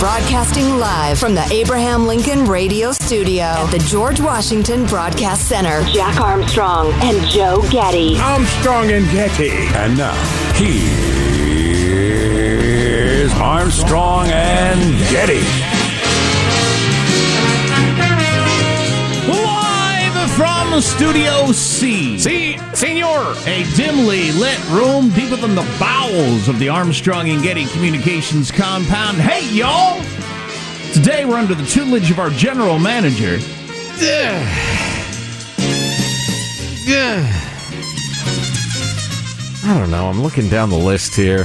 Broadcasting live from the Abraham Lincoln Radio Studio at the George Washington Broadcast Center. Jack Armstrong and Joe Getty. Armstrong and Getty. And now, here's Armstrong and Getty. Live from Studio C. Senor. A dimly lit room deeper than the bowels of the Armstrong and Getty Communications compound. Hey, y'all! Today we're under the tutelage of our general manager. I don't know. I'm looking down the list here.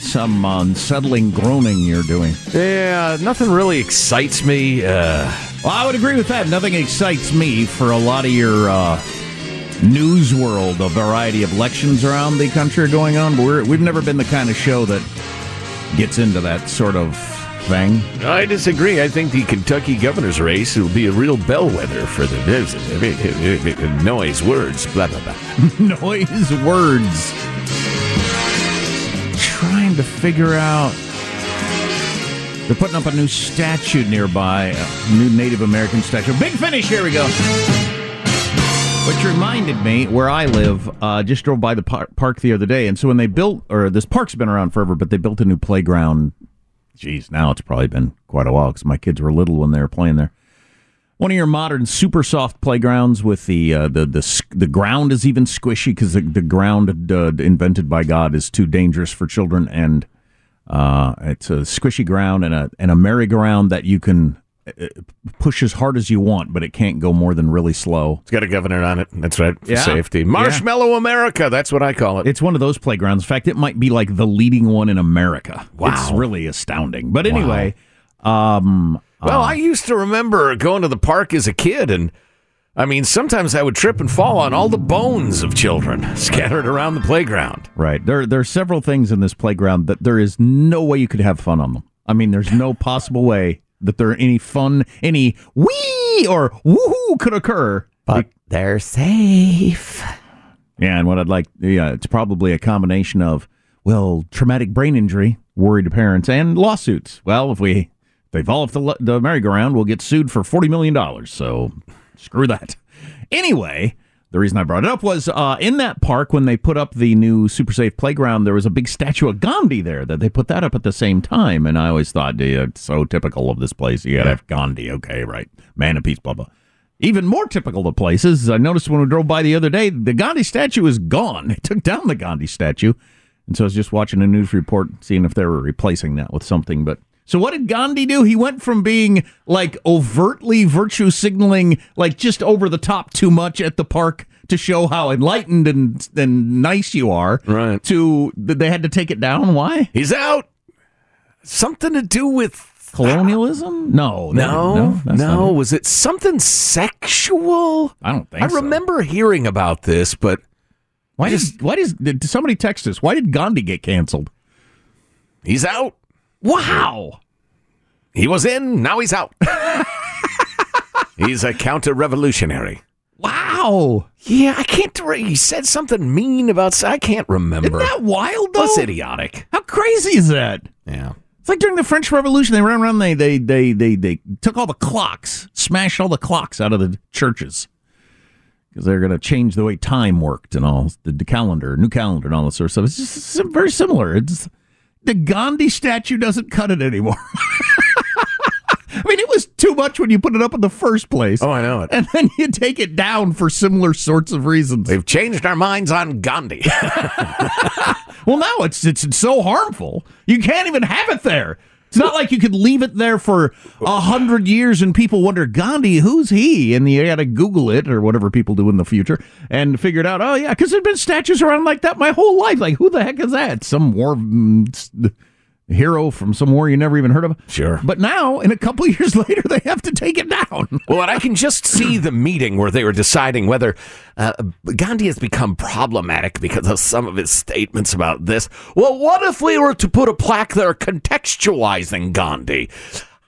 Some unsettling groaning you're doing. Yeah, nothing really excites me. Well, I would agree with that. Nothing excites me for a lot of your news world. A variety of elections around the country are going on, but we've never been the kind of show that gets into that sort of thing. I disagree. I think the Kentucky governor's race will be a real bellwether for the noise, words, blah, blah, blah. Noise, words. Trying to figure out. They're putting up a new statue nearby, a new Native American statue. Big finish. Here we go. Which reminded me, where I live, just drove by the park the other day, and so when they built, or this park's been around forever, but they built a new playground. Geez, now it's probably been quite a while because my kids were little when they were playing there. One of your modern super soft playgrounds with the ground is even squishy because the ground invented by God is too dangerous for children, and it's a squishy ground and a merry-go-round that you can push as hard as you want, but it can't go more than really slow. It's got a governor on it. That's right. For safety. Marshmallow America. That's what I call it. It's one of those playgrounds. In fact, it might be like the leading one in America. Wow. It's really astounding. But anyway. Wow. Well, I used to remember going to the park as a kid, and I mean, sometimes I would trip and fall on all the bones of children scattered around the playground. Right. There are several things in this playground that there is no way you could have fun on them. I mean, there's no possible way that there any fun, any wee or woohoo could occur. But they're safe. Yeah, and what I'd like, it's probably a combination of, traumatic brain injury, worried parents, and lawsuits. Well, if they fall off the merry-go-round, we'll get sued for $40 million, so screw that. Anyway, the reason I brought it up was in that park, when they put up the new super safe playground, there was a big statue of Gandhi there that they put that up at the same time. And I always thought, it's so typical of this place. You got to have Gandhi. Okay, right. Man of peace, blah, blah. Even more typical of places, I noticed when we drove by the other day, the Gandhi statue is gone. They took down the Gandhi statue. And so I was just watching a news report, seeing if they were replacing that with something. But so what did Gandhi do? He went from being like overtly virtue signaling, like just over the top too much at the park to show how enlightened and nice you are, right, to they had to take it down. Why? He's out. Something to do with Colonialism? No. Was it something sexual? I don't think so. I remember hearing about this, but did somebody text us? Why did Gandhi get canceled? He's out. Wow. He was in, now he's out. He's a counter-revolutionary. Wow. Yeah, he said something mean about, I can't remember. Isn't that wild, though? That's idiotic. How crazy is that? Yeah. It's like during the French Revolution, they ran around, they took all the clocks, smashed all the clocks out of the churches because they're going to change the way time worked and all the calendar, new calendar, and all that sort of stuff. It's just very similar. It's the Gandhi statue doesn't cut it anymore. I mean, it was too much when you put it up in the first place. Oh, I know it. And then you take it down for similar sorts of reasons. They've changed our minds on Gandhi. Well, now it's so harmful. You can't even have it there. It's not like you could leave it there for 100 years and people wonder, Gandhi, who's he? And you got to Google it or whatever people do in the future and figure it out. Oh, yeah, because there's been statues around like that my whole life. Like, who the heck is that? Some war hero from some war you never even heard of? Sure. But now, in a couple of years later, they have to take it down. Well, and I can just see the meeting where they were deciding whether Gandhi has become problematic because of some of his statements about this. Well, what if we were to put a plaque there contextualizing Gandhi?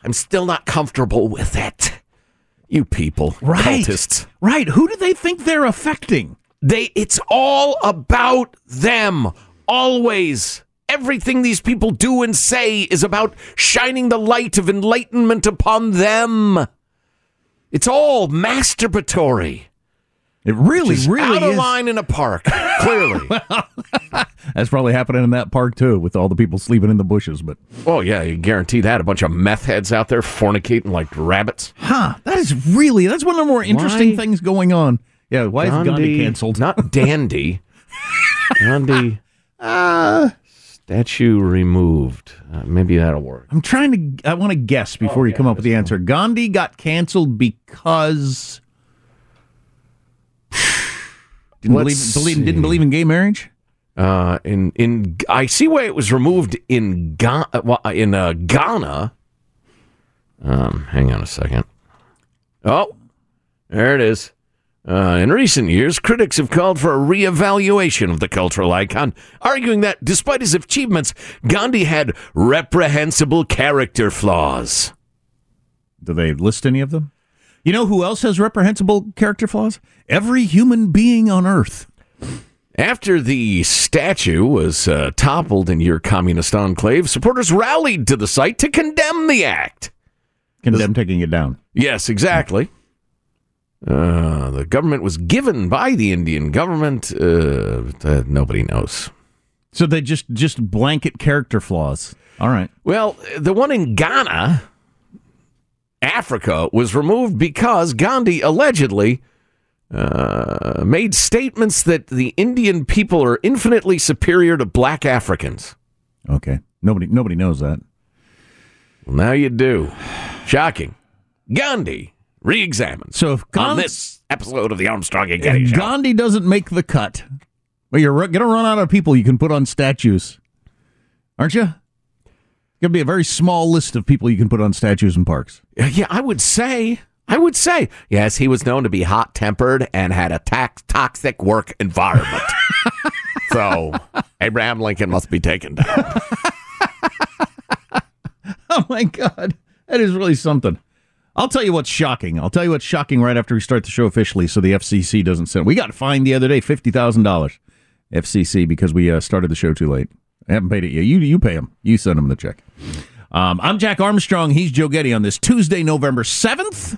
I'm still not comfortable with it. You people. Right. Cultists. Right. Who do they think they're affecting? It's all about them. Always. Everything these people do and say is about shining the light of enlightenment upon them. It's all masturbatory. It really, really is. Out of line in a park, clearly. Well, that's probably happening in that park, too, with all the people sleeping in the bushes. But oh, yeah, you guarantee that. A bunch of meth heads out there fornicating like rabbits. Huh. That's one of the more interesting things going on. Yeah, why Gandhi, is Gandhi canceled? Not Dandy. Gandhi. Statue removed. Maybe that'll work. I want to guess before you come up with the answer. Gandhi got canceled because didn't believe in gay marriage. I see why it was removed in Ghana. Hang on a second. Oh, there it is. In recent years, critics have called for a reevaluation of the cultural icon, arguing that, despite his achievements, Gandhi had reprehensible character flaws. Do they list any of them? You know who else has reprehensible character flaws? Every human being on Earth. After the statue was toppled in your communist enclave, supporters rallied to the site to condemn the act. Condemn taking it down. Yes, exactly. The government was given by the Indian government. Nobody knows. So they just blanket character flaws. All right. Well, the one in Ghana, Africa, was removed because Gandhi allegedly made statements that the Indian people are infinitely superior to black Africans. Okay. Nobody knows that. Well, now you do. Shocking. Gandhi. Re-examined. So if on this episode of the Armstrong and Getty Show. Gandhi doesn't make the cut, well, you're going to run out of people you can put on statues, aren't you? It's going to be a very small list of people you can put on statues and parks. Yeah, I would say. Yes, he was known to be hot-tempered and had a toxic work environment. So Abraham Lincoln must be taken down. Oh, my God. That is really something. I'll tell you what's shocking. I'll tell you what's shocking right after we start the show officially so the FCC doesn't send. We got fined the other day, $50,000, FCC, because we started the show too late. I haven't paid it yet. You pay them. You send them the check. I'm Jack Armstrong. He's Joe Getty on this Tuesday, November 7th,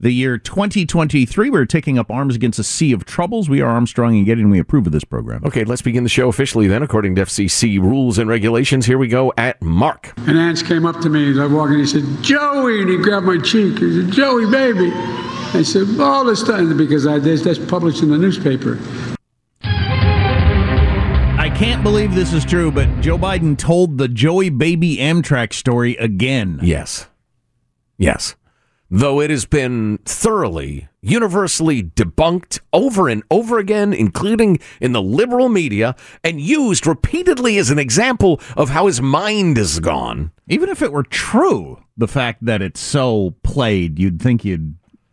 the year 2023. We're taking up arms against a sea of troubles. We are Armstrong and Getty, and we approve of this program. Okay, let's begin the show officially then, according to FCC rules and regulations. Here we go at Mark. And Ants came up to me as I walked in. He said, Joey, and he grabbed my cheek. He said, Joey, baby. I said, all this time, because that's published in the newspaper. I can't believe this is true, but Joe Biden told the Joey Baby Amtrak story again. Yes. though it has been thoroughly, universally debunked over and over again, including in the liberal media, and used repeatedly as an example of how his mind is gone. Even if it were true, the fact that it's so played, you'd think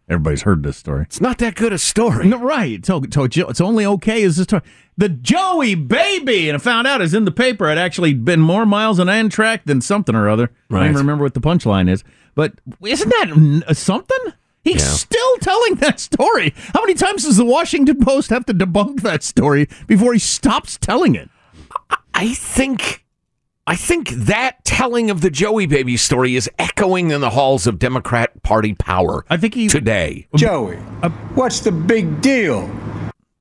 everybody's heard this story. It's not that good a story. No, right. It's only okay as a story. The Joey baby, and I found out is in the paper. It actually been more miles on Amtrak than something or other. Right. I don't even remember what the punchline is. But isn't that something? He's still telling that story. How many times does the Washington Post have to debunk that story before he stops telling it? I think that telling of the Joey baby story is echoing in the halls of Democrat Party power. I think today. Joey, what's the big deal?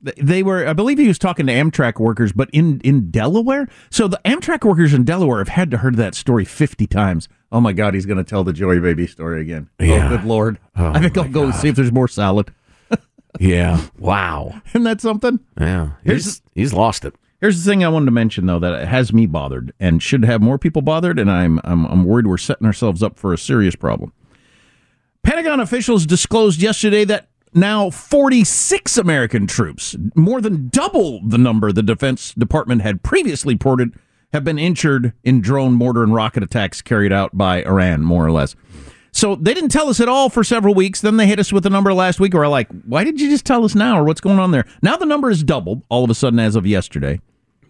They were, I believe he was talking to Amtrak workers, but in Delaware. So the Amtrak workers in Delaware have had to heard that story 50 times. Oh my God, he's going to tell the Joey baby story again. Yeah. Oh, good Lord. Oh, I think I'll go see if there's more salad. Yeah. Wow. Isn't that something? Yeah. He's lost it. Here's the thing I wanted to mention, though, that has me bothered and should have more people bothered, and I'm worried we're setting ourselves up for a serious problem. Pentagon officials disclosed yesterday that now 46 American troops, more than double the number the Defense Department had previously reported, have been injured in drone, mortar, and rocket attacks carried out by Iran, more or less. So they didn't tell us at all for several weeks. Then they hit us with a number last week. We're like, why did you just tell us now, or what's going on there? Now the number is doubled all of a sudden as of yesterday.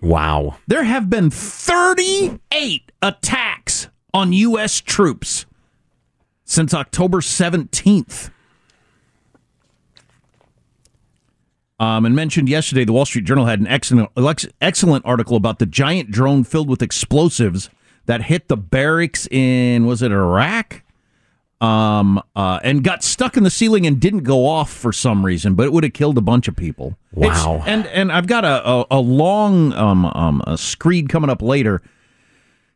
Wow. There have been 38 attacks on U.S. troops since October 17th. And mentioned yesterday, the Wall Street Journal had an excellent article about the giant drone filled with explosives that hit the barracks in, was it Iraq? And got stuck in the ceiling and didn't go off for some reason, but it would have killed a bunch of people. Wow. And I've got a long a screed coming up later.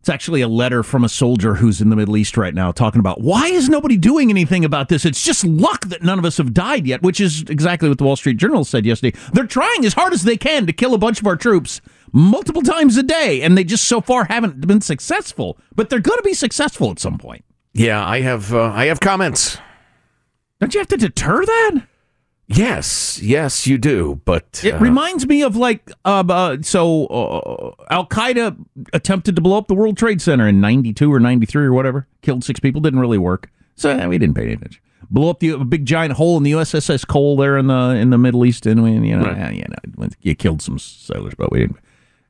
It's actually a letter from a soldier who's in the Middle East right now talking about, why is nobody doing anything about this? It's just luck that none of us have died yet, which is exactly what the Wall Street Journal said yesterday. They're trying as hard as they can to kill a bunch of our troops multiple times a day, and they just so far haven't been successful. But they're going to be successful at some point. Yeah, I have comments. Don't you have to deter that? Yes, you do. But it reminds me of Al-Qaeda attempted to blow up the World Trade Center in 92 or 93 or whatever. Killed 6 people. Didn't really work. So we didn't pay any attention. Blow up a big giant hole in the USS Cole there in the Middle East, and we, right. You killed some sailors, but we didn't.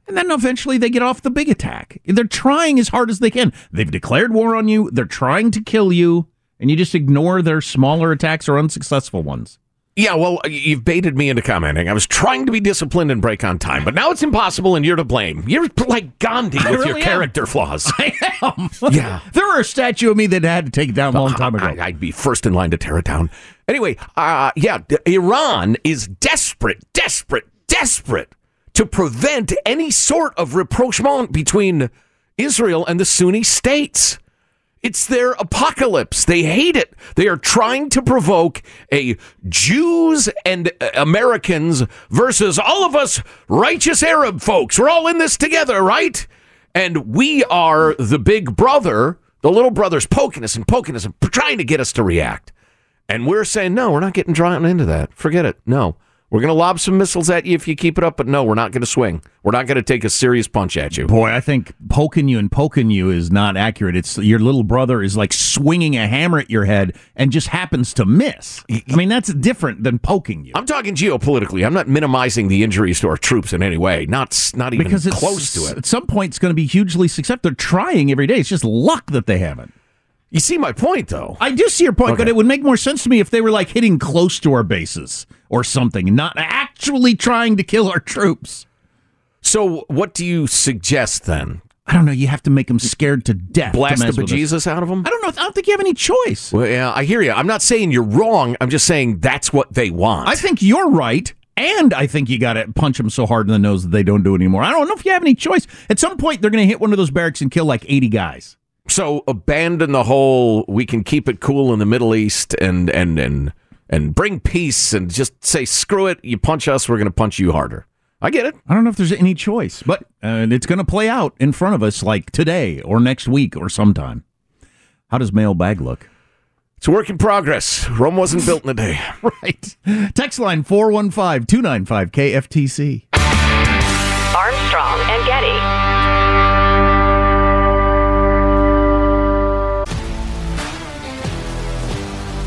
And then eventually they get off the big attack. They're trying as hard as they can. They've declared war on you. They're trying to kill you. And you just ignore their smaller attacks or unsuccessful ones. Yeah, well, you've baited me into commenting. I was trying to be disciplined and break on time, but now it's impossible and you're to blame. You're like Gandhi with your character flaws. I am. Yeah. There were a statue of me that I had to take down a long time ago. I'd be first in line to tear it down. Anyway, Iran is desperate to prevent any sort of rapprochement between Israel and the Sunni states. It's their apocalypse. They hate it. They are trying to provoke a Jews and Americans versus all of us righteous Arab folks. We're all in this together, right? And we are the big brother. The little brother's poking us and trying to get us to react. And we're saying, no, we're not getting drawn into that. Forget it. No. We're going to lob some missiles at you if you keep it up, but no, we're not going to swing. We're not going to take a serious punch at you. Boy, I think poking you is not accurate. It's your little brother is like swinging a hammer at your head and just happens to miss. I mean, that's different than poking you. I'm talking geopolitically. I'm not minimizing the injuries to our troops in any way. Not even close to it. At some point, it's going to be hugely successful. They're trying every day. It's just luck that they haven't. You see my point, though. I do see your point, okay. But it would make more sense to me if they were like hitting close to our bases or something, not actually trying to kill our troops. So what do you suggest then? I don't know. You have to make them scared to death. Blast the bejesus out of them? I don't know. I don't think you have any choice. Well, yeah, I hear you. I'm not saying you're wrong. I'm just saying that's what they want. I think you're right. And I think you got to punch them so hard in the nose that they don't do it anymore. I don't know if you have any choice. At some point, they're going to hit one of those barracks and kill like 80 guys. So abandon the whole, we can keep it cool in the Middle East and bring peace and just say, screw it, you punch us, we're going to punch you harder. I get it. I don't know if there's any choice, but it's going to play out in front of us like today or next week or sometime. How does mailbag look? It's a work in progress. Rome wasn't built in a day. Right. Text line 415-295-KFTC. Armstrong and Getty.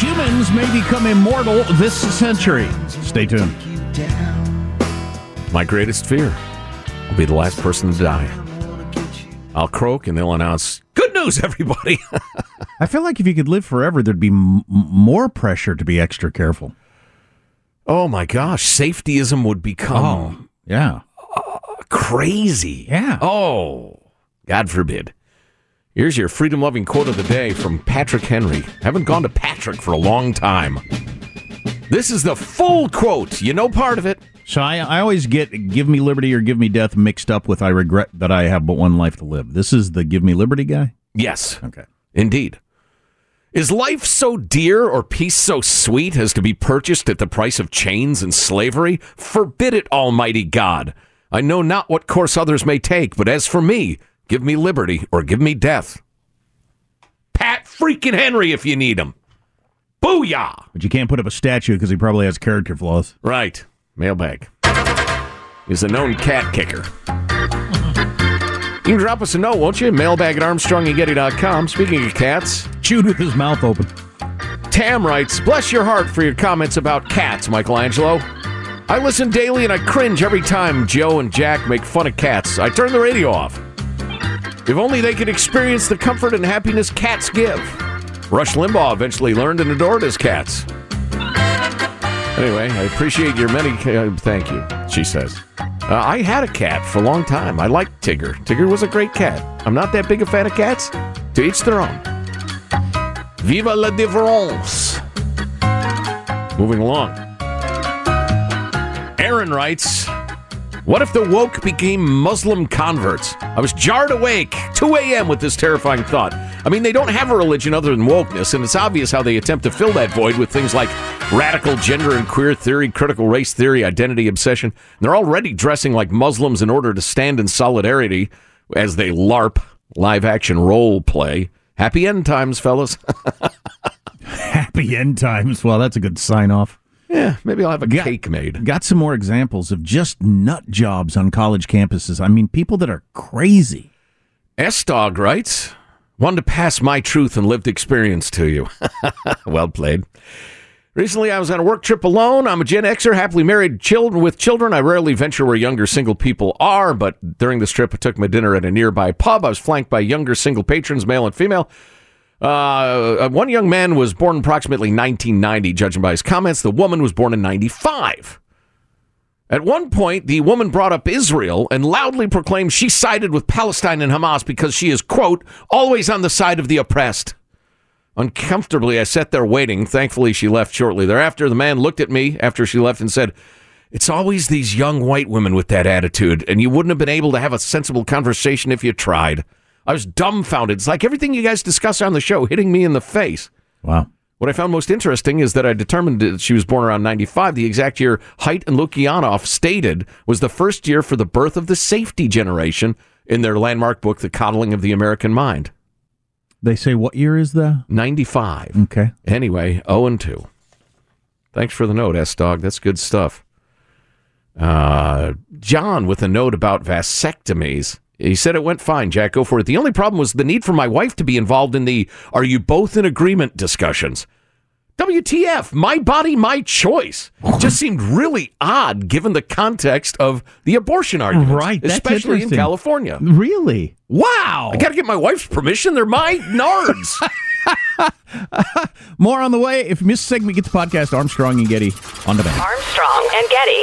Humans may become immortal this century. Stay tuned. My greatest fear will be the last person to die. I'll croak and they'll announce, good news, everybody. I feel like if you could live forever, there'd be more pressure to be extra careful. Oh, my gosh. Safetyism would become crazy. Yeah. Oh, God forbid. Here's your freedom-loving quote of the day from Patrick Henry. Haven't gone to Patrick for a long time. This is the full quote. You know part of it. So I always get give me liberty or give me death mixed up with I regret that I have but one life to live. This is the give me liberty guy? Yes. Okay. Indeed. Is life so dear or peace so sweet as to be purchased at the price of chains and slavery? Forbid it, Almighty God. I know not what course others may take, but as for me, give me liberty or give me death. Pat freaking Henry if you need him. Booyah! But you can't put up a statue because he probably has character flaws. Right. Mailbag. He's a known cat kicker. You can drop us a note, won't you? Mailbag at ArmstrongandGetty.com. Speaking of cats. Chewed with his mouth open. Tam writes, bless your heart for your comments about cats, Michelangelo. I listen daily and I cringe every time Joe and Jack make fun of cats. I turn the radio off. If only they could experience the comfort and happiness cats give. Rush Limbaugh eventually learned and adored his cats. Anyway, I appreciate your many... thank you, she says. I had a cat for a long time. I liked Tigger. Tigger was a great cat. I'm not that big a fan of cats. To each their own. Viva la différence. Moving along. Aaron writes... What if the woke became Muslim converts? I was jarred awake, 2 a.m. with this terrifying thought. I mean, they don't have a religion other than wokeness, and it's obvious how they attempt to fill that void with things like radical gender and queer theory, critical race theory, identity obsession. And they're already dressing like Muslims in order to stand in solidarity as they LARP, live action role play. Happy end times, fellas. Happy end times. Well, that's a good sign off. Yeah, maybe I'll have a cake made. Got some more examples of just nut jobs on college campuses. I mean, people that are crazy. S-Dog writes, wanted to pass my truth and lived experience to you. Well played. Recently, I was on a work trip alone. I'm a Gen Xer, happily married with children. I rarely venture where younger single people are, but during this trip, I took my dinner at a nearby pub. I was flanked by younger single patrons, male and female. One young man was born approximately 1990, judging by his comments. The woman was born in 95. At one point, the woman brought up Israel and loudly proclaimed she sided with Palestine and Hamas because she is, quote, always on the side of the oppressed. Uncomfortably, I sat there waiting. Thankfully, she left shortly thereafter. The man looked at me after she left and said, it's always these young white women with that attitude, and you wouldn't have been able to have a sensible conversation if you tried. I was dumbfounded. It's like everything you guys discuss on the show hitting me in the face. Wow. What I found most interesting is that I determined that she was born around 95, the exact year Haidt and Lukianoff stated was the first year for the birth of the safety generation in their landmark book, The Coddling of the American Mind. They say what year is the? 95. Okay. Anyway, 0-2. Thanks for the note, S-Dog. That's good stuff. John with a note about vasectomies. He said it went fine, Jack. Go for it. The only problem was the need for my wife to be involved in the are you both in agreement discussions. WTF, my body, my choice. Just seemed really odd given the context of the abortion argument. Right, that's especially in California. Really? Wow. I got to get my wife's permission. They're my nards. More on the way. If you miss a segment, get the podcast Armstrong and Getty on demand. Armstrong and Getty.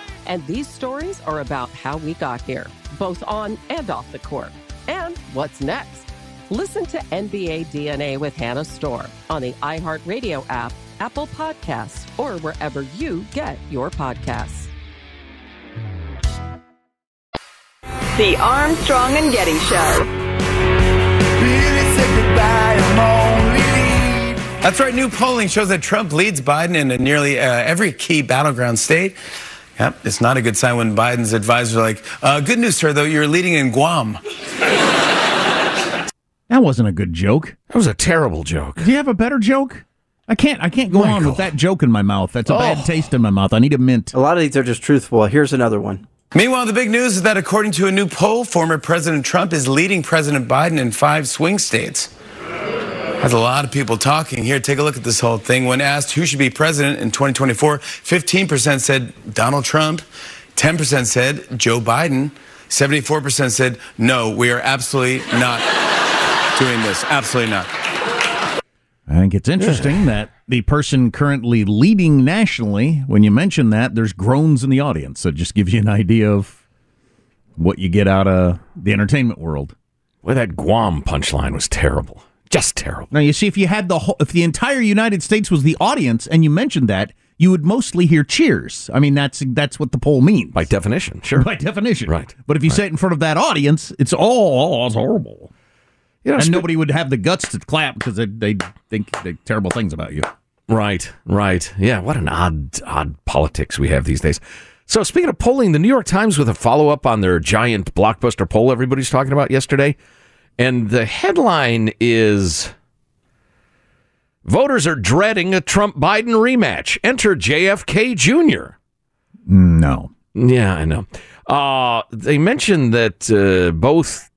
And these stories are about how we got here, both on and off the court. And what's next? Listen to NBA DNA with Hannah Storm on the iHeartRadio app, Apple Podcasts, or wherever you get your podcasts. The Armstrong and Getty Show. That's right. New polling shows that Trump leads Biden in nearly every key battleground state. Yep, it's not a good sign when Biden's advisors are like, good news, sir, though, you're leading in Guam. That wasn't a good joke. That was a terrible joke. Do you have a better joke? I can't go Michael. On with that joke in my mouth. That's a bad taste in my mouth. I need a mint. A lot of these are just truthful. Here's another one. Meanwhile, the big news is that according to a new poll, former President Trump is leading President Biden in 5 swing states. There's a lot of people talking here. Take a look at this whole thing. When asked who should be president in 2024, 15% said Donald Trump, 10% said Joe Biden, 74% said no, we are absolutely not doing this. Absolutely not. I think it's interesting that the person currently leading nationally, when you mention that, there's groans in the audience. So it just gives you an idea of what you get out of the entertainment world. Well, that Guam punchline was terrible. Just terrible. Now, you see, if you had if the entire United States was the audience and you mentioned that, you would mostly hear cheers. I mean, that's what the poll means. By definition, sure. By definition. Right. But if you say it in front of that audience, it's all horrible. You know, and nobody would have the guts to clap because they think terrible things about you. Right. Yeah, what an odd politics we have these days. So speaking of polling, the New York Times with a follow-up on their giant blockbuster poll everybody's talking about yesterday. And the headline is, voters are dreading a Trump-Biden rematch. Enter JFK Jr. No. Yeah, I know. They mentioned that both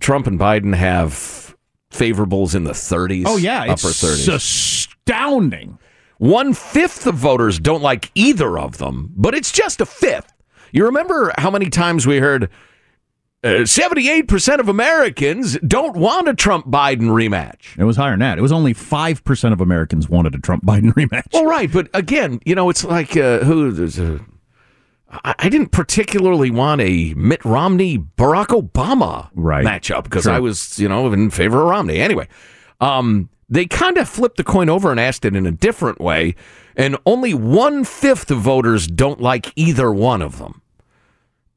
Trump and Biden have favorables in the 30s. Oh, yeah. Upper 30s. It's astounding. 1/5 of voters don't like either of them, but it's just a fifth. You remember how many times we heard 78% of Americans don't want a Trump-Biden rematch. It was higher than that. It was only 5% of Americans wanted a Trump-Biden rematch. Well, right, but again, you know, it's like I didn't particularly want a Mitt Romney-Barack Obama matchup because I was, you know, in favor of Romney. Anyway, they kind of flipped the coin over and asked it in a different way, and only 1/5 of voters don't like either one of them.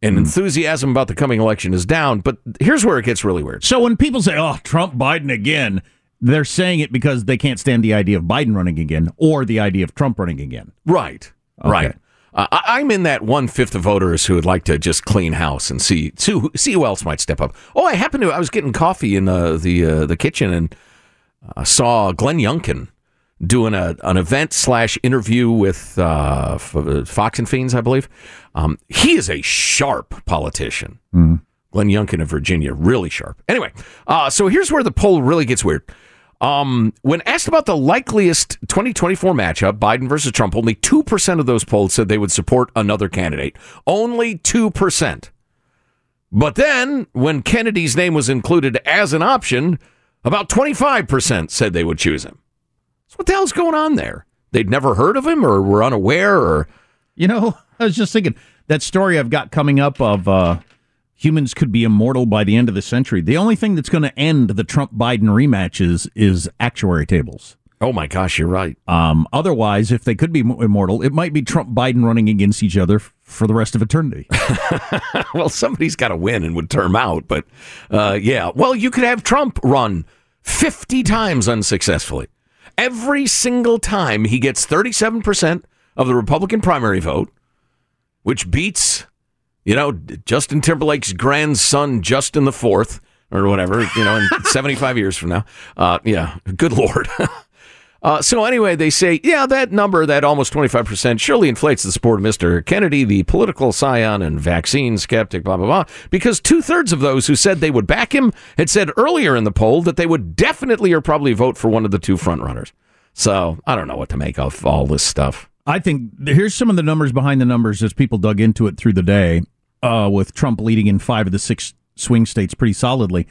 And enthusiasm about the coming election is down, but here's where it gets really weird. So when people say, oh, Trump, Biden again, they're saying it because they can't stand the idea of Biden running again or the idea of Trump running again. Right, okay. Right. I'm in that 1/5 of voters who would like to just clean house and see who else might step up. Oh, I was getting coffee in the kitchen and saw Glenn Youngkin doing an event/interview with Fox and Fiends, I believe. He is a sharp politician. Mm. Glenn Youngkin of Virginia, really sharp. Anyway, so here's where the poll really gets weird. When asked about the likeliest 2024 matchup, Biden versus Trump, only 2% of those polled said they would support another candidate. Only 2%. But then, when Kennedy's name was included as an option, about 25% said they would choose him. So what the hell's going on there? They'd never heard of him or were unaware or... You know, I was just thinking, that story I've got coming up of humans could be immortal by the end of the century. The only thing that's going to end the Trump-Biden rematches is actuary tables. Oh, my gosh, you're right. Otherwise, if they could be immortal, it might be Trump-Biden running against each other for the rest of eternity. Well, somebody's got to win and would term out, but yeah. Well, you could have Trump run 50 times unsuccessfully. Every single time he gets 37% of the Republican primary vote, which beats, you know, Justin Timberlake's grandson, Justin the Fourth, or whatever, you know, in 75 years from now. Yeah, good Lord. So anyway, they say, yeah, that number, that almost 25%, surely inflates the support of Mr. Kennedy, the political scion and vaccine skeptic, blah, blah, blah, because 2/3 of those who said they would back him had said earlier in the poll that they would definitely or probably vote for one of the two frontrunners. So I don't know what to make of all this stuff. I think here's some of the numbers behind the numbers as people dug into it through the day, with Trump leading in 5 of the 6 swing states pretty solidly.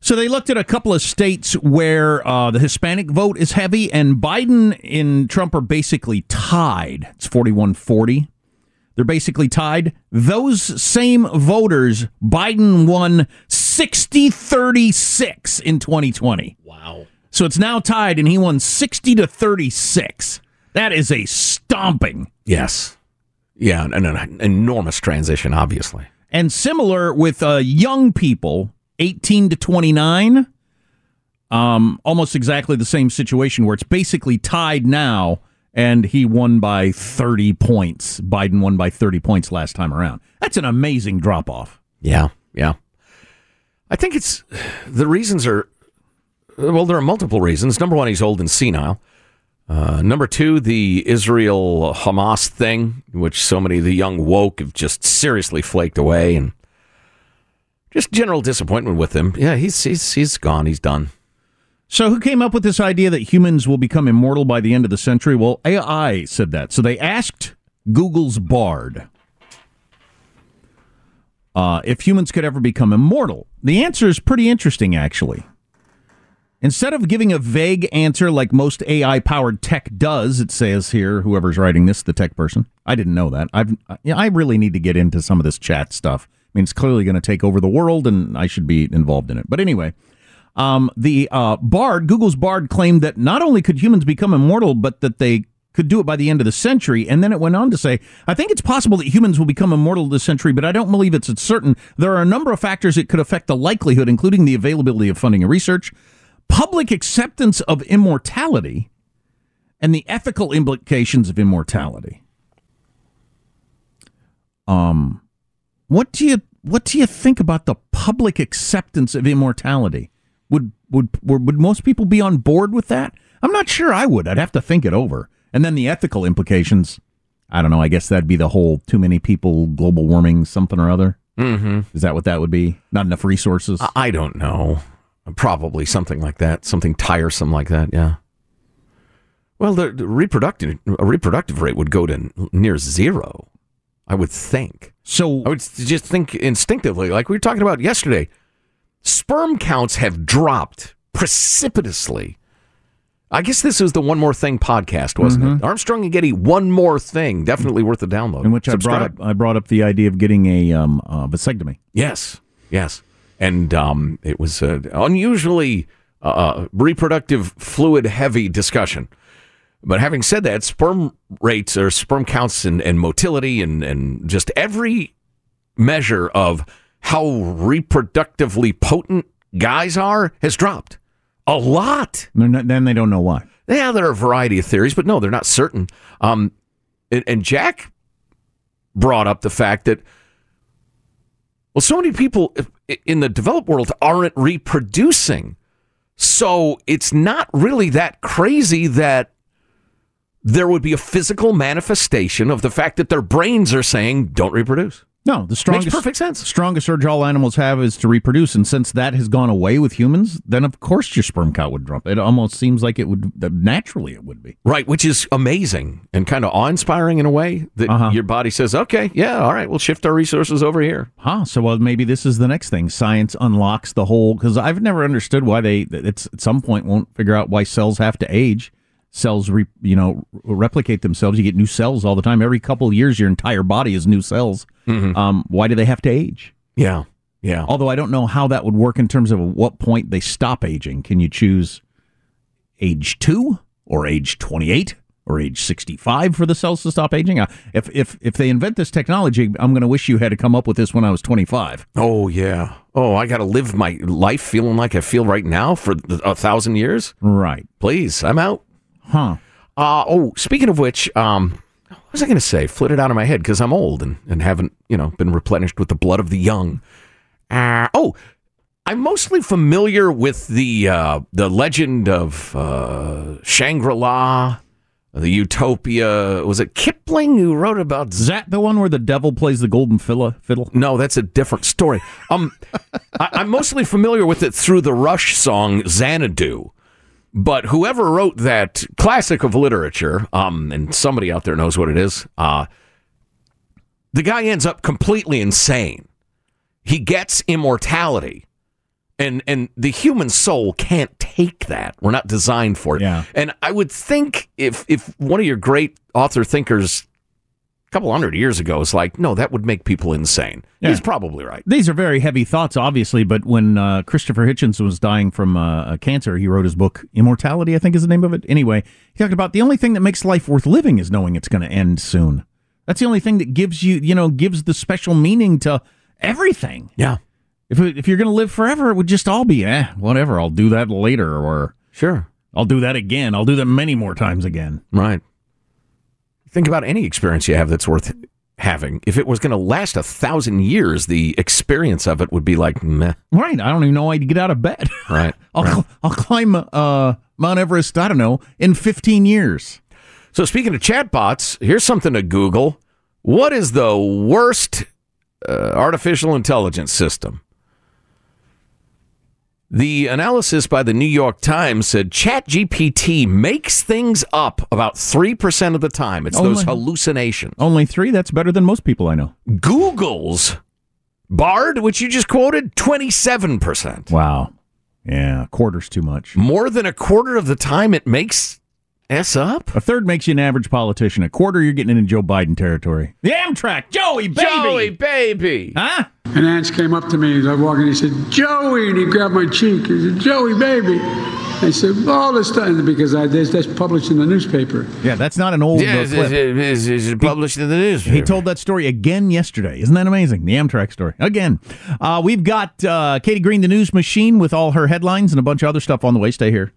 So they looked at a couple of states where the Hispanic vote is heavy, and Biden and Trump are basically tied. It's 41-40. They're basically tied. Those same voters, Biden won 60-36 in 2020. Wow. So it's now tied, and he won 60-36. That is a stomping. Yes. Yeah, an enormous transition, obviously. And similar with young people. 18 to 29, almost exactly the same situation where it's basically tied now, and he won by 30 points. Biden won by 30 points last time around. That's an amazing drop off. Yeah, yeah. I think it's the reasons are, well, there are multiple reasons. Number one, he's old and senile. Number two, the Israel Hamas thing, which so many of the young woke have just seriously flaked away, and just general disappointment with him. Yeah, he's gone. He's done. So who came up with this idea that humans will become immortal by the end of the century? Well, AI said that. So they asked Google's Bard if humans could ever become immortal. The answer is pretty interesting, actually. Instead of giving a vague answer like most AI-powered tech does, it says here, whoever's writing this, the tech person. I didn't know that. I really need to get into some of this chat stuff. I mean, it's clearly going to take over the world, and I should be involved in it. But anyway, the Bard, Google's Bard, claimed that not only could humans become immortal, but that they could do it by the end of the century. And then it went on to say, I think it's possible that humans will become immortal this century, but I don't believe it's certain. There are a number of factors that could affect the likelihood, including the availability of funding and research, public acceptance of immortality, and the ethical implications of immortality. What do you think about the public acceptance of immortality? Would most people be on board with that? I'm not sure I would. I'd have to think it over. And then the ethical implications. I don't know. I guess that'd be the whole too many people, global warming, something or other. Mm-hmm. Is that what that would be? Not enough resources? I don't know. Probably something like that. Something tiresome like that. Yeah. Well, the reproductive rate would go to near zero. I would think. So I would just think instinctively, like we were talking about yesterday. Sperm counts have dropped precipitously. I guess this is the One More Thing podcast, wasn't it? Armstrong and Getty, One More Thing, definitely worth a download. In which I brought up the idea of getting a vasectomy. Yes, yes. And it was an unusually reproductive fluid-heavy discussion. But having said that, sperm rates or sperm counts and motility and just every measure of how reproductively potent guys are has dropped a lot. Then they don't know why. Yeah, there are a variety of theories, but no, they're not certain. And Jack brought up the fact that, well, so many people in the developed world aren't reproducing. So it's not really that crazy that there would be a physical manifestation of the fact that their brains are saying, don't reproduce. No, the strongest, makes perfect sense. Strongest urge all animals have is to reproduce, and since that has gone away with humans, then of course your sperm count would drop. It almost seems like it would, naturally it would be. Right, which is amazing and kind of awe-inspiring in a way that your body says, okay, yeah, all right, we'll shift our resources over here. So well, maybe this is the next thing. Science unlocks the whole, because I've never understood why they at some point won't figure out why cells have to age. Cells, replicate themselves. You get new cells all the time. Every couple of years, your entire body is new cells. Why do they have to age? Yeah, yeah. Although I don't know how that would work in terms of at what point they stop aging. Can you choose age 2 or age 28 or age 65 for the cells to stop aging? If they invent this technology, I'm going to wish you had to come up with this when I was 25. Oh, yeah. Oh, I got to live my life feeling like I feel right now for 1,000 years? Right. Please, I'm out. Speaking of which, what was I going to say? Flitted out of my head because I'm old and haven't, been replenished with the blood of the young. I'm mostly familiar with the legend of Shangri-La, the Utopia. Was it Kipling who wrote about? Is that the one where the devil plays the golden fiddle? No, that's a different story. I'm mostly familiar with it through the Rush song Xanadu. But whoever wrote that classic of literature, and somebody out there knows what it is, the guy ends up completely insane. He gets immortality, and the human soul can't take that. We're not designed for it. Yeah. And I would think if one of your great author thinkers a couple 100 years ago was like, no, that would make people insane. Yeah. He's probably right. These are very heavy thoughts, obviously, but when Christopher Hitchens was dying from cancer, he wrote his book, Immortality, I think is the name of it. Anyway, he talked about the only thing that makes life worth living is knowing it's going to end soon. That's the only thing that gives you, gives the special meaning to everything. Yeah. If you're going to live forever, it would just all be, whatever, I'll do that later, or sure, I'll do that again. I'll do that many more times again. Right. Think about any experience you have that's worth having. If it was going to last 1,000 years, the experience of it would be like, meh. Right. I don't even know why to get out of bed. Right. I'll climb Mount Everest, I don't know, in 15 years. So speaking of chatbots, here's something to Google. What is the worst artificial intelligence system? The analysis by the New York Times said ChatGPT makes things up about 3% of the time. It's those hallucinations. Only 3? That's better than most people I know. Google's Bard, which you just quoted, 27%. Wow. Yeah, quarter's too much. More than a quarter of the time it makes S up. A third makes you an average politician. A quarter, you're getting into Joe Biden territory. The Amtrak, Joey, baby. Huh? And Ange came up to me as I walked in. He said, Joey. And he grabbed my cheek. He said, Joey, baby. I said, all this time, because that's published in the newspaper. Yeah, that's not an old clip. It's published in the newspaper. He told that story again yesterday. Isn't that amazing? The Amtrak story. Again. We've got Katie Green, the news machine, with all her headlines and a bunch of other stuff on the way. Stay here.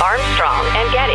Armstrong and Getty.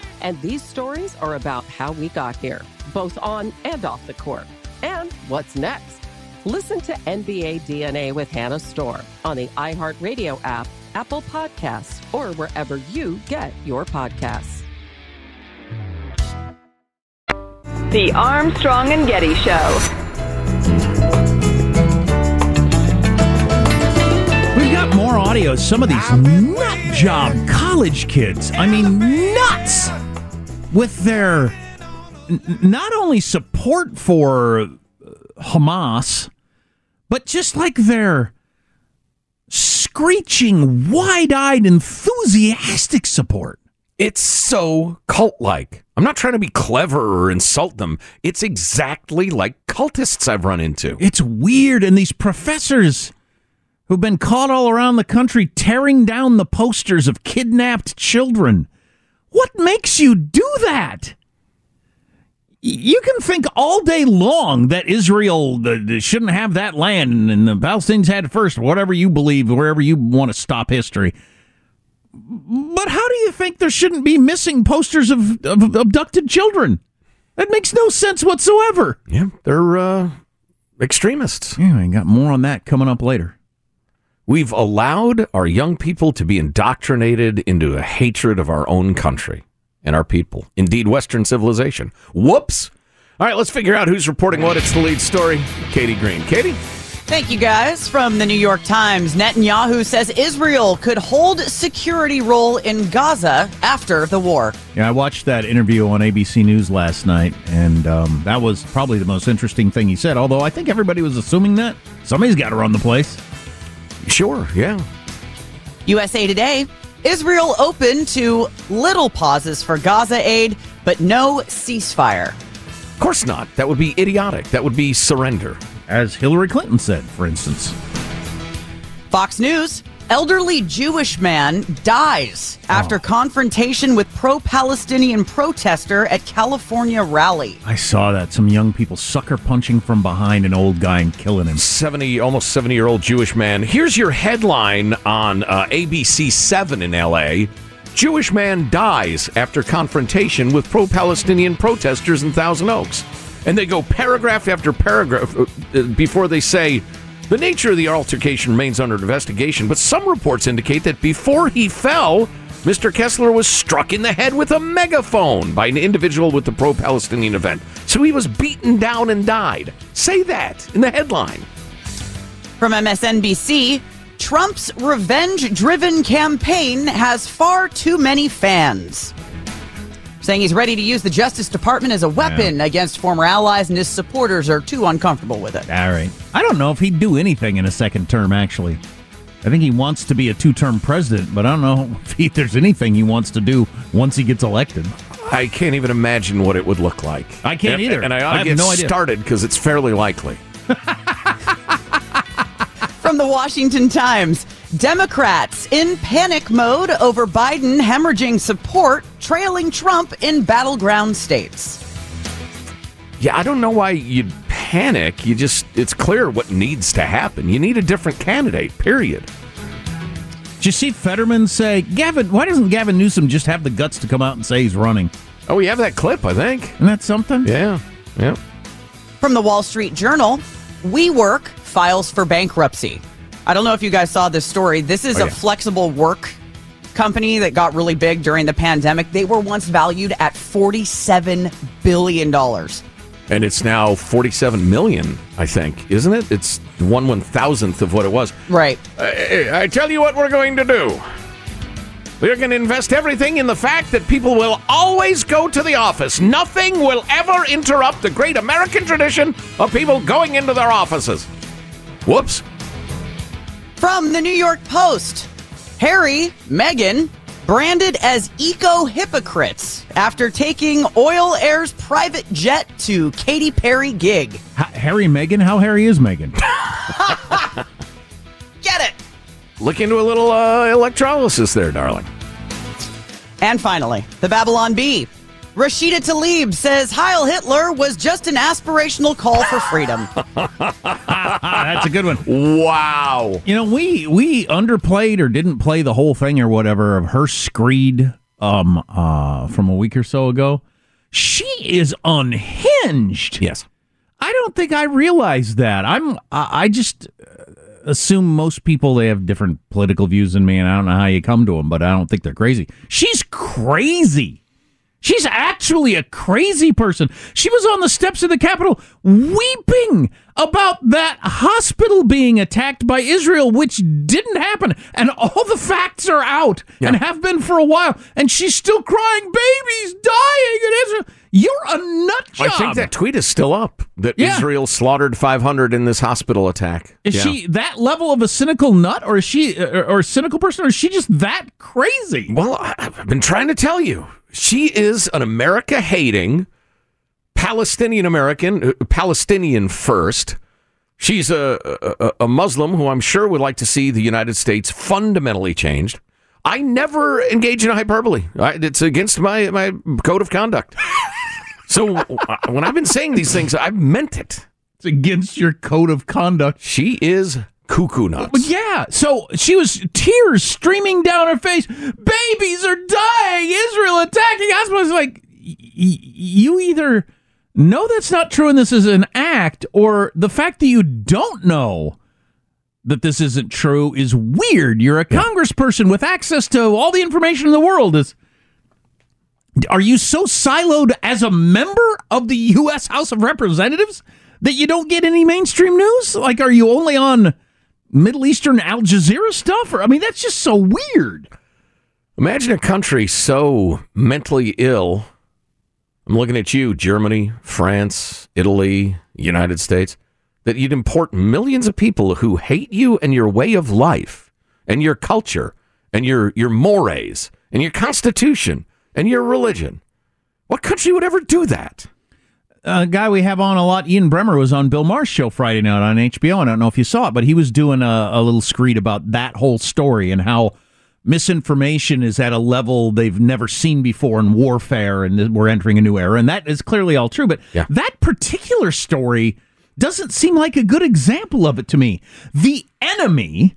And these stories are about how we got here, both on and off the court. And what's next? Listen to NBA DNA with Hannah Storm on the iHeartRadio app, Apple Podcasts, or wherever you get your podcasts. The Armstrong and Getty Show. We've got more audio. Some of these nut job college kids. I mean, nuts! With their not only support for Hamas, but just like their screeching, wide-eyed, enthusiastic support. It's so cult-like. I'm not trying to be clever or insult them. It's exactly like cultists I've run into. It's weird, and these professors who've been caught all around the country tearing down the posters of kidnapped children. What makes you do that? You can think all day long that Israel shouldn't have that land and the Palestinians had it first, whatever you believe, wherever you want to stop history. But how do you think there shouldn't be missing posters of abducted children? That makes no sense whatsoever. Yeah, they're extremists. Yeah, I got more on that coming up later. We've allowed our young people to be indoctrinated into a hatred of our own country and our people. Indeed, Western civilization. Whoops. All right, let's figure out who's reporting what. It's the lead story. Katie Green. Katie? Thank you, guys. From the New York Times, Netanyahu says Israel could hold security role in Gaza after the war. Yeah, I watched that interview on ABC News last night, and that was probably the most interesting thing he said, although I think everybody was assuming that. Somebody's got to run the place. Sure, yeah. USA Today, Israel open to little pauses for Gaza aid, but no ceasefire. Of course not. That would be idiotic. That would be surrender. As Hillary Clinton said, for instance. Fox News, elderly Jewish man dies after confrontation with pro-Palestinian protester at California rally. I saw that. Some young people sucker punching from behind an old guy and killing him. Almost 70-year-old Jewish man. Here's your headline on ABC7 in L.A. Jewish man dies after confrontation with pro-Palestinian protesters in Thousand Oaks. And they go paragraph after paragraph before they say, the nature of the altercation remains under investigation, but some reports indicate that before he fell, Mr. Kessler was struck in the head with a megaphone by an individual with the pro-Palestinian event. So he was beaten down and died. Say that in the headline. From MSNBC, Trump's revenge-driven campaign has far too many fans. Saying he's ready to use the Justice Department as a weapon against former allies, and his supporters are too uncomfortable with it. All right. I don't know if he'd do anything in a second term, actually. I think he wants to be a two-term president, but I don't know if there's anything he wants to do once he gets elected. I can't even imagine what it would look like. I can't either. And I ought to get started because it's fairly likely. From the Washington Times, Democrats in panic mode over Biden hemorrhaging support, trailing Trump in battleground states. Yeah, I don't know why you'd panic. It's clear what needs to happen. You need a different candidate, period. Did you see Fetterman say, why doesn't Gavin Newsom just have the guts to come out and say he's running? Oh, we have that clip, I think. Isn't that something? Yeah. From the Wall Street Journal, WeWork files for bankruptcy. I don't know if you guys saw this story. This is a flexible work company that got really big during the pandemic, they were once valued at $47 billion. And it's now $47 million, I think, isn't it? It's 1/1000th of what it was. Right. I tell you what we're going to do. We're going to invest everything in the fact that people will always go to the office. Nothing will ever interrupt the great American tradition of people going into their offices. Whoops. From the New York Post, Harry, Meghan, branded as eco-hypocrites after taking Oil Air's private jet to Katy Perry gig. Harry, Meghan? How hairy is Meghan? Get it. Look into a little electrolysis there, darling. And finally, the Babylon Bee. Rashida Tlaib says Heil Hitler was just an aspirational call for freedom. That's a good one. Wow. You know, we underplayed or didn't play the whole thing or whatever of her screed from a week or so ago. She is unhinged. Yes. I don't think I realized that. I just assume most people, they have different political views than me, and I don't know how you come to them, but I don't think they're crazy. She's crazy. She's actually a crazy person. She was on the steps of the Capitol weeping about that hospital being attacked by Israel, which didn't happen. And all the facts are out and have been for a while. And she's still crying, babies dying in Israel. You're a nut job. I think that tweet is still up, that Israel slaughtered 500 in this hospital attack. Is she that level of a cynical nut, or is she or a cynical person, or is she just that crazy? Well, I've been trying to tell you. She is an America-hating, Palestinian-American, Palestinian first. She's a Muslim who I'm sure would like to see the United States fundamentally changed. I never engage in hyperbole. It's against my code of conduct. So when I've been saying these things, I've meant it. It's against your code of conduct. She is cuckoo nuts. Yeah. So she was tears streaming down her face. Babies are dying. Israel attacking hospitals. Like, you either know that's not true and this is an act, or the fact that you don't know that this isn't true is weird. You're a congressperson with access to all the information in the world. Are you so siloed as a member of the U.S. House of Representatives that you don't get any mainstream news? Like, are you only on Middle Eastern Al Jazeera stuff? Or, I mean, that's just so weird. Imagine a country so mentally ill. I'm looking at you, Germany, France, Italy, United States. That you'd import millions of people who hate you and your way of life and your culture and your mores and your constitution and your religion. What country would ever do that? A guy we have on a lot, Ian Bremmer, was on Bill Maher's show Friday night on HBO. I don't know if you saw it, but he was doing a little screed about that whole story and how misinformation is at a level they've never seen before in warfare, and we're entering a new era. And that is clearly all true. But that particular story doesn't seem like a good example of it to me. The enemy,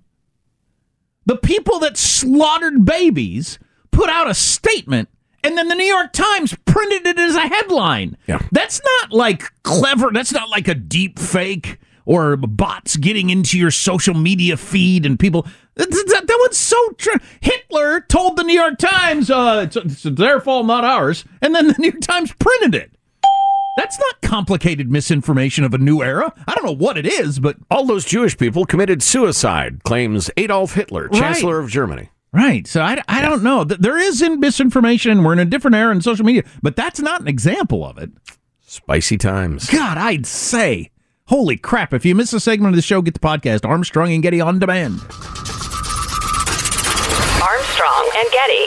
the people that slaughtered babies, put out a statement, and then the New York Times printed it as a headline. Yeah. That's not like clever. That's not like a deep fake or bots getting into your social media feed and people. That one's so true. Hitler told the New York Times, it's their fault, not ours. And then the New York Times printed it. That's not complicated misinformation of a new era. I don't know what it is, but all those Jewish people committed suicide, claims Adolf Hitler, Chancellor of Germany. Right. So I don't know. There is misinformation. We're in a different era in social media, but that's not an example of it. Spicy times. God, I'd say. Holy crap. If you miss a segment of the show, get the podcast, Armstrong and Getty On Demand. Armstrong and Getty.